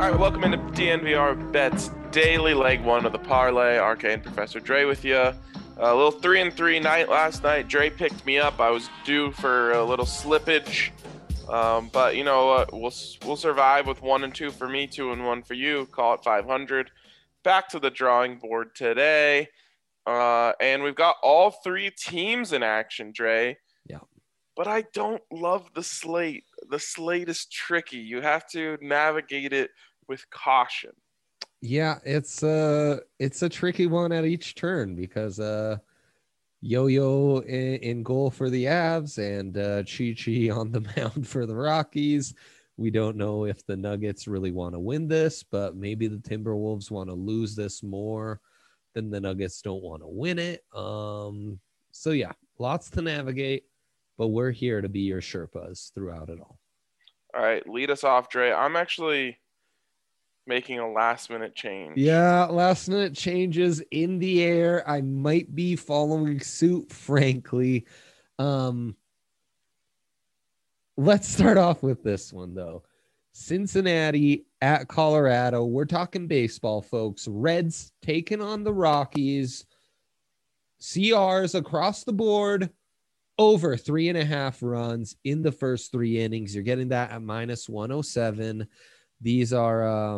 All right, welcome into DNVR Bets Daily, leg one of the parlay. RK and Professor Dre with you. A little 3-3 night last night. Dre picked me up. I was due for a little slippage, but you know, we'll survive with 1 and 2 for me, 2 and 1 for you. Call it 500. Back to the drawing board today, and we've got all three teams in action, Dre. Yeah. But I don't love the slate. The slate is tricky. You have to navigate it with caution. Yeah, it's a tricky one at each turn because Yo-Yo in goal for the Avs and Chi-Chi on the mound for the Rockies. We don't know if the Nuggets really want to win this, but maybe the Timberwolves want to lose this more than the Nuggets don't want to win it. So yeah, lots to navigate, but we're here to be your Sherpas throughout it all. All right, lead us off, Dre. I'm actually making a last-minute change. Yeah, last-minute changes in the air. I might be following suit, frankly. Let's start off with this one, though. Cincinnati at Colorado. We're talking baseball, folks. Reds taking on the Rockies. CRs across the board. Over 3.5 runs in the first 3 innings. You're getting that at -107. These are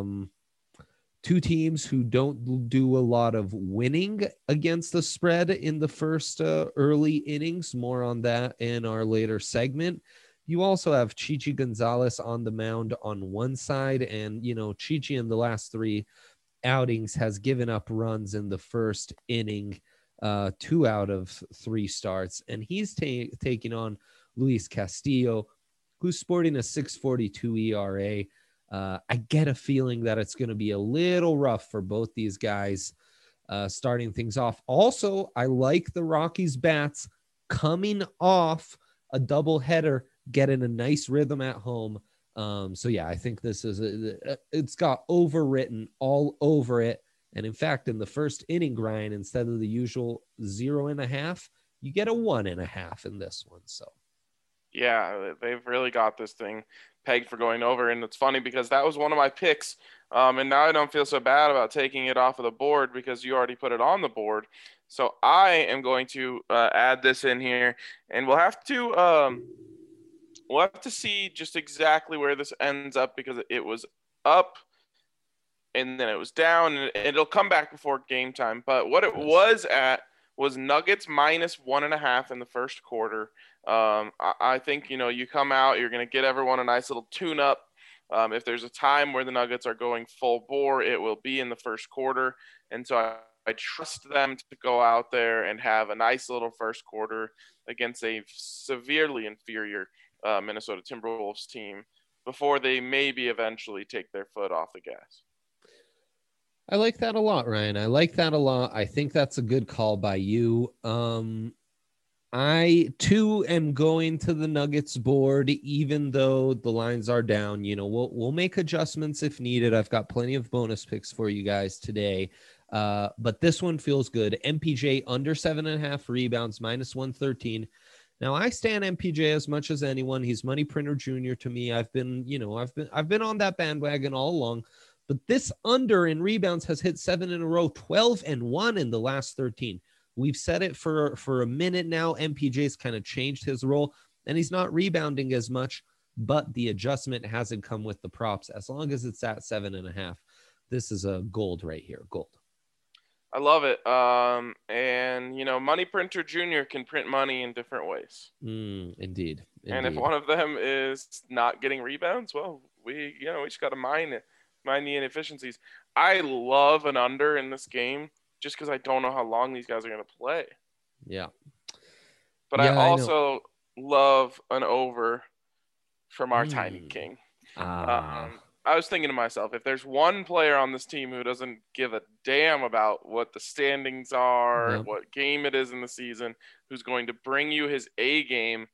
two teams who don't do a lot of winning against the spread in the first early innings. More on that in our later segment. You also have Chichi Gonzalez on the mound on one side. And, you know, Chichi in the last 3 outings has given up runs in the first inning, 2 out of 3 starts. And he's taking on Luis Castillo, who's sporting a 6.42 ERA. I get a feeling that it's going to be a little rough for both these guys starting things off. Also, I like the Rockies bats coming off a doubleheader, getting a nice rhythm at home. So yeah, I think this is, it's got overwritten all over it. And in fact, in the first inning grind, instead of the usual 0.5, you get a 1.5 in this one. So yeah, they've really got this thing pegged for going over. And it's funny because that was one of my picks. And now I don't feel so bad about taking it off of the board because you already put it on the board. So I am going to add this in here, and we'll have to see just exactly where this ends up because it was up and then it was down, and it'll come back before game time. But what it was at was Nuggets -1.5 in the first quarter. I think, you know, you come out, you're going to get everyone a nice little tune-up. If there's a time where the Nuggets are going full bore, it will be in the first quarter. And so I trust them to go out there and have a nice little first quarter against a severely inferior Minnesota Timberwolves team before they maybe eventually take their foot off the gas. I like that a lot, Ryan. I like that a lot. I think that's a good call by you. I too am going to the Nuggets board, even though the lines are down. You know, we'll make adjustments if needed. I've got plenty of bonus picks for you guys today, but this one feels good. MPJ under 7.5 rebounds, -113. Now I stand MPJ as much as anyone. He's Money Printer Jr. to me. I've been on that bandwagon all along. But this under in rebounds has hit 7 in a row, 12 and 1 in the last 13. We've said it for a minute now. MPJ's kind of changed his role, and he's not rebounding as much, but the adjustment hasn't come with the props. As long as it's at 7.5, this is a gold right here, gold. I love it. And, you know, Money Printer Jr. can print money in different ways. Indeed. And if one of them is not getting rebounds, well, we just got to mine it. Mind the inefficiencies. I love an under in this game just because I don't know how long these guys are going to play. Yeah. But yeah, I also love an over from our Tiny King. I was thinking to myself, if there's one player on this team who doesn't give a damn about what the standings are, what game it is in the season, who's going to bring you his A game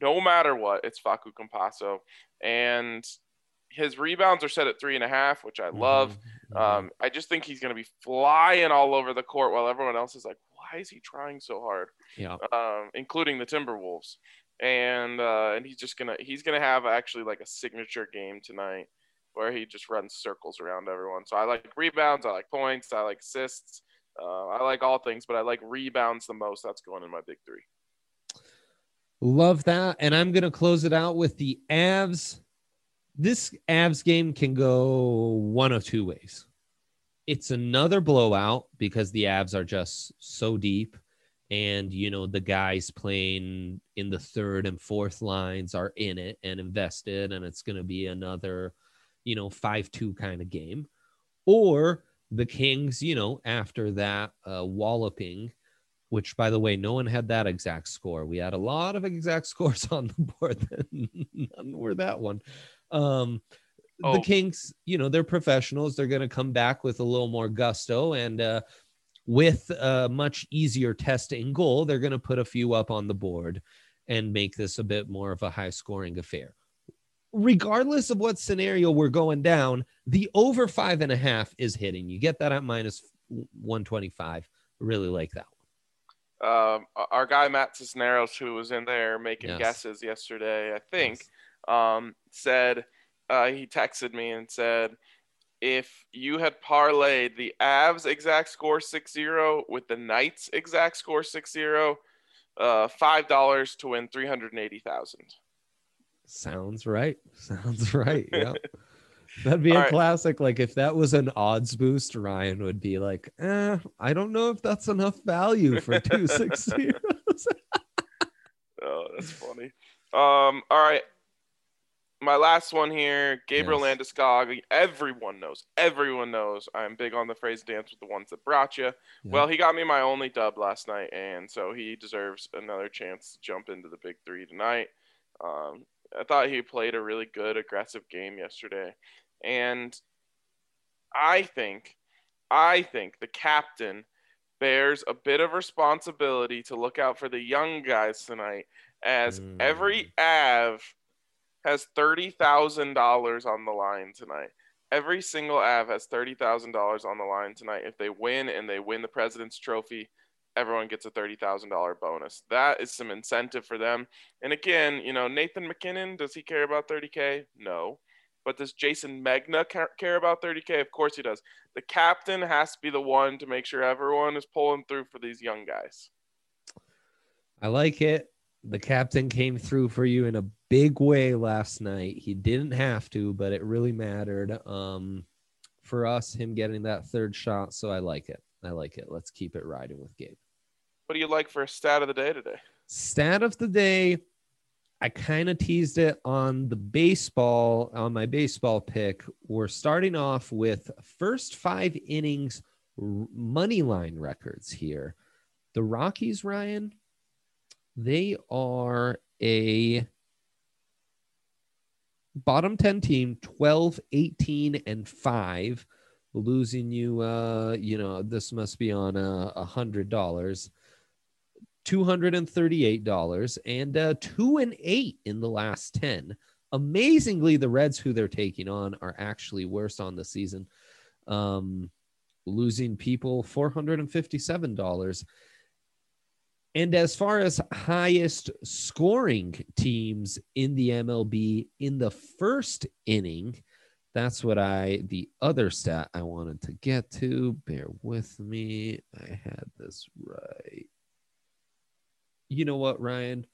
no matter what, it's Facu Campazzo. And his rebounds are set at 3.5, which I love. I just think he's going to be flying all over the court while everyone else is like, why is he trying so hard? Yeah. Including the Timberwolves. And he's going to have actually like a signature game tonight. where he just runs circles around everyone. So I like rebounds, I like points, I like assists. I like all things, but I like rebounds the most. That's going in my big three. Love that. And I'm going to close it out with the Avs. This Avs game can go one of two ways. It's another blowout because the Avs are just so deep. And, you know, the guys playing in the third and fourth lines are in it and invested. And it's going to be another, you know, 5-2 kind of game. Or the Kings, you know, after that walloping, which, by the way, no one had that exact score. We had a lot of exact scores on the board that none were that one. The Kings, you know, they're professionals. They're going to come back with a little more gusto, and with a much easier test and goal, they're going to put a few up on the board and make this a bit more of a high-scoring affair. Regardless of what scenario we're going down, the over 5.5 is hitting. You get that at minus 125. Really like that one. Our guy, Matt Cisneros, who was in there making guesses yesterday, I think, said, he texted me and said, if you had parlayed the Avs exact score 6-0 with the Knights exact score 6-0, $5 to win $380,000. Sounds right. Sounds right. Yeah. That'd be a classic. Like, if that was an odds boost, Ryan would be like, I don't know if that's enough value for 260. Oh, that's funny. All right. My last one here, Gabriel Landeskog. Everyone knows. I'm big on the phrase dance with the ones that brought you. Yeah. Well, he got me my only dub last night, and so he deserves another chance to jump into the big three tonight. I thought he played a really good, aggressive game yesterday. And I think the captain bears a bit of responsibility to look out for the young guys tonight, as every Av has $30,000 on the line tonight. Every single Av has $30,000 on the line tonight. If they win and they win the President's Trophy, everyone gets a $30,000 bonus. That is some incentive for them. And again, you know, Nathan McKinnon, does he care about $30K? No. But does Jason Megna care about $30K? Of course he does. The captain has to be the one to make sure everyone is pulling through for these young guys. I like it. The captain came through for you in a big way last night. He didn't have to, but it really mattered for us, him getting that third shot. So I like it. Let's keep it riding with Gabe. What do you like for a stat of the day today? Stat of the day, I kind of teased it on the baseball, on my baseball pick. We're starting off with first 5 innings money line records here. The Rockies, Ryan, they are a bottom 10 team, 12, 18, and 5. Losing you, you know, this must be on $100, $238, and 2-8 in the last 10. Amazingly, the Reds, who they're taking on, are actually worse on the season, losing people $457. And as far as highest scoring teams in the MLB in the first inning, that's what the other stat I wanted to get to. Bear with me. I had this right. You know what, Ryan?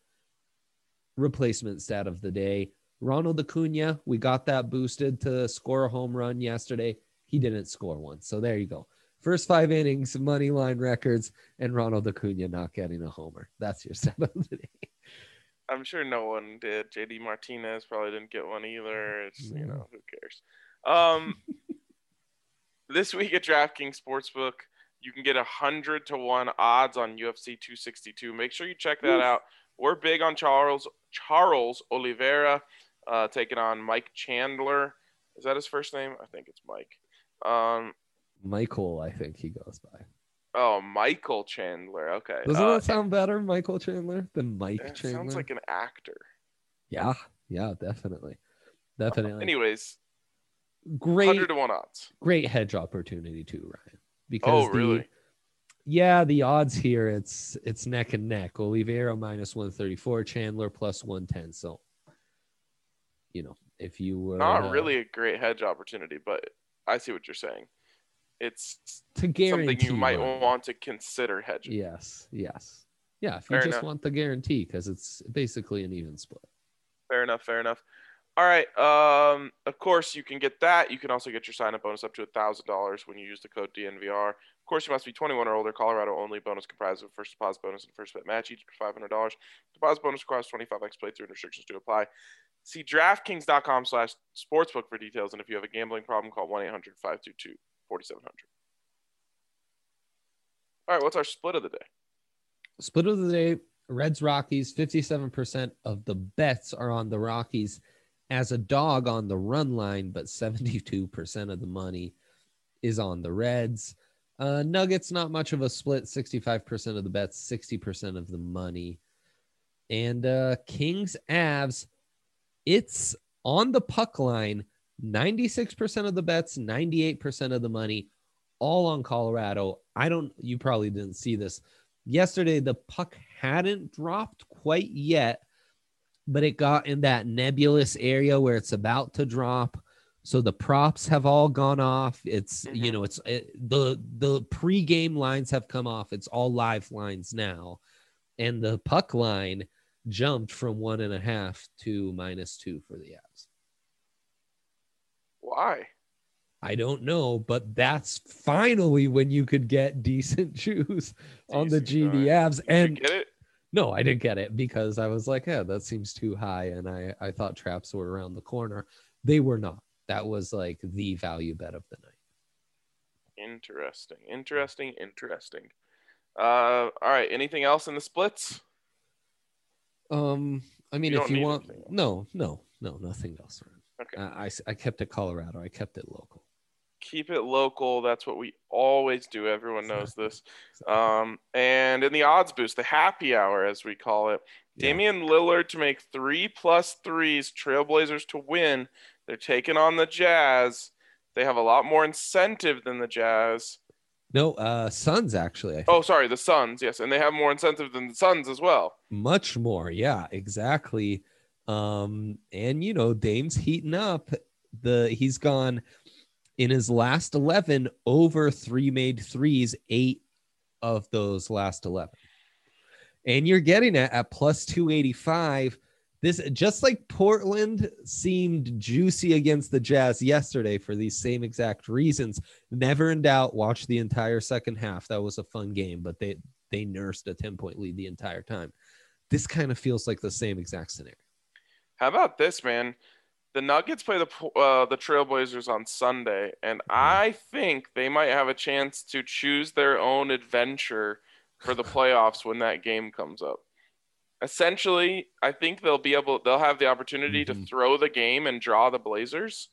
Replacement stat of the day. Ronald Acuña, we got that boosted to score a home run yesterday. He didn't score one. So there you go. First 5 innings, money line records, and Ronald Acuña not getting a homer. That's your stat of the day. I'm sure no one did. JD Martinez probably didn't get one either. It's, you know, who cares? This week at DraftKings Sportsbook, you can get 100-1 odds on UFC 262. Make sure you check that out. We're big on Charles Oliveira taking on Mike Chandler. Is that his first name? I think it's Mike. Michael, I think he goes by. Oh, Michael Chandler. Okay. Doesn't that sound better, Michael Chandler, than Mike Chandler? Sounds like an actor. Yeah. Yeah, definitely. Anyways. Great. 100-1 odds. Great hedge opportunity too, Ryan. Because really? Yeah, the odds here, it's neck and neck. Oliveira minus 134, Chandler plus 110. So, you know, if you were not really a great hedge opportunity, but I see what you're saying. It's something you might want to consider hedging. Yes, yes. Yeah, if you just want the guarantee, because it's basically an even split. Fair enough, fair enough. All right. Of course, you can get that. You can also get your sign-up bonus up to $1,000 when you use the code DNVR. Of course, you must be 21 or older, Colorado only. Bonus comprised of first deposit bonus and first bet match, each for $500. Deposit bonus requires 25x playthrough and restrictions do apply. See DraftKings.com/sportsbook for details. And if you have a gambling problem, call 1-800-522-4700. All right, what's our split of the day? Split of the day, Reds Rockies. 57% of the bets are on the Rockies as a dog on the run line, but 72% of the money is on the Reds. Nuggets, not much of a split. 65% of the bets, 60% of the money. And Kings Avs, it's on the puck line. 96% of the bets, 98% of the money, all on Colorado. You probably didn't see this. Yesterday, the puck hadn't dropped quite yet, but it got in that nebulous area where it's about to drop. So the props have all gone off. It's, the pregame lines have come off. It's all live lines now. And the puck line jumped from 1.5 to -2 for the Avs. Why? I don't know, but that's finally when you could get decent juice on the GD Avs. Did you get it? No, I didn't get it because I was like, yeah, that seems too high. And I thought traps were around the corner. They were not. That was like the value bet of the night. Interesting. All right. Anything else in the splits? I mean, if you want, no, nothing else. Okay. I kept it Colorado. I kept it local. Keep it local. That's what we always do. Everyone knows this. And in the odds boost, the happy hour, as we call it, Damian Lillard to make 3+3s, Trailblazers to win. They're taking on the Jazz. They have a lot more incentive than the Jazz. No, Suns, actually. I think. Oh, sorry, the Suns, yes. And they have more incentive than the Suns as well. Much more, yeah, exactly. And, you know, Dame's heating up. He's gone in his last 11 over 3 made threes, 8 of those last 11. And you're getting it at +285. This, just like Portland seemed juicy against the Jazz yesterday for these same exact reasons. Never in doubt, watch the entire second half. That was a fun game, but they nursed a 10-point lead the entire time. This kind of feels like the same exact scenario. How about this, man? The Nuggets play the Trailblazers on Sunday, and I think they might have a chance to choose their own adventure for the playoffs when that game comes up. Essentially, I think they'll have the opportunity to throw the game and draw the Blazers,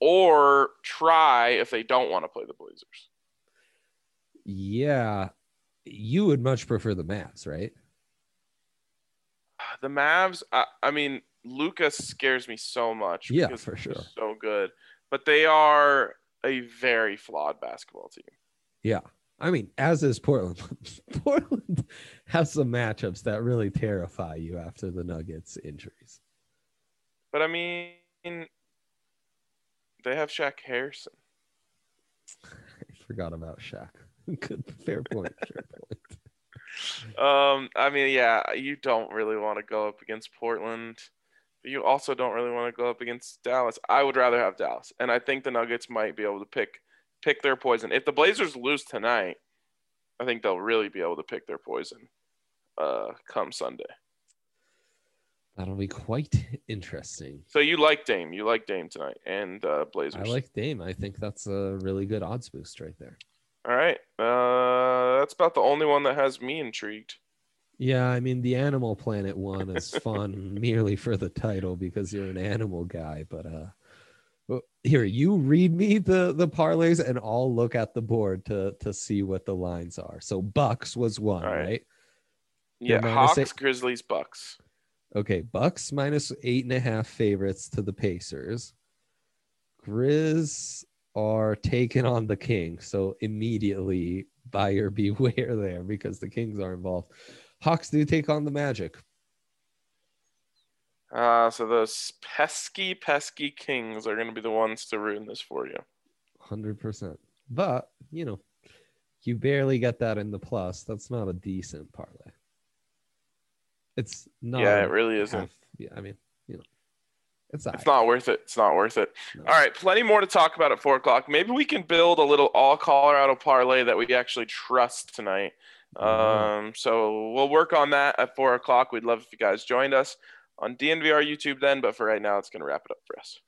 or try if they don't want to play the Blazers. Yeah, you would much prefer the Mavs, right? The Mavs, I mean, Luka scares me so much. Yeah, for sure. So good. But they are a very flawed basketball team. Yeah. I mean, as is Portland. Portland has some matchups that really terrify you after the Nuggets injuries. But, I mean, they have Shaq Harrison. I forgot about Shaq. Good, fair point. I mean, yeah, you don't really want to go up against Portland, but you also don't really want to go up against Dallas. I would rather have Dallas, and I think the Nuggets might be able to pick their poison. If the Blazers lose tonight, I think they'll really be able to pick their poison come Sunday. That'll be quite interesting. So you like Dame. You like Dame tonight and Blazers. I like Dame. I think that's a really good odds boost right there. All right. That's about the only one that has me intrigued. Yeah, I mean, the Animal Planet one is fun merely for the title because you're an animal guy. But here, you read me the parlays and I'll look at the board to see what the lines are. So Bucks was one, right? Yeah, Hawks, Grizzlies, Bucks. Okay, Bucks -8.5 favorites to the Pacers. Grizz are taking on the Kings, so immediately buyer beware there because the Kings are involved. Hawks do take on the Magic. So those pesky Kings are going to be the ones to ruin this for you. 100%. But, you know, you barely get that in the plus. That's not a decent parlay. It's not. Yeah, it really isn't. Yeah, I mean, you know, it's not worth it. It's not worth it. No. All right, plenty more to talk about at 4 o'clock. Maybe we can build a little all Colorado parlay that we actually trust tonight. So we'll work on that at 4 o'clock. We'd love if you guys joined us on DNVR YouTube then, but for right now, it's going to wrap it up for us.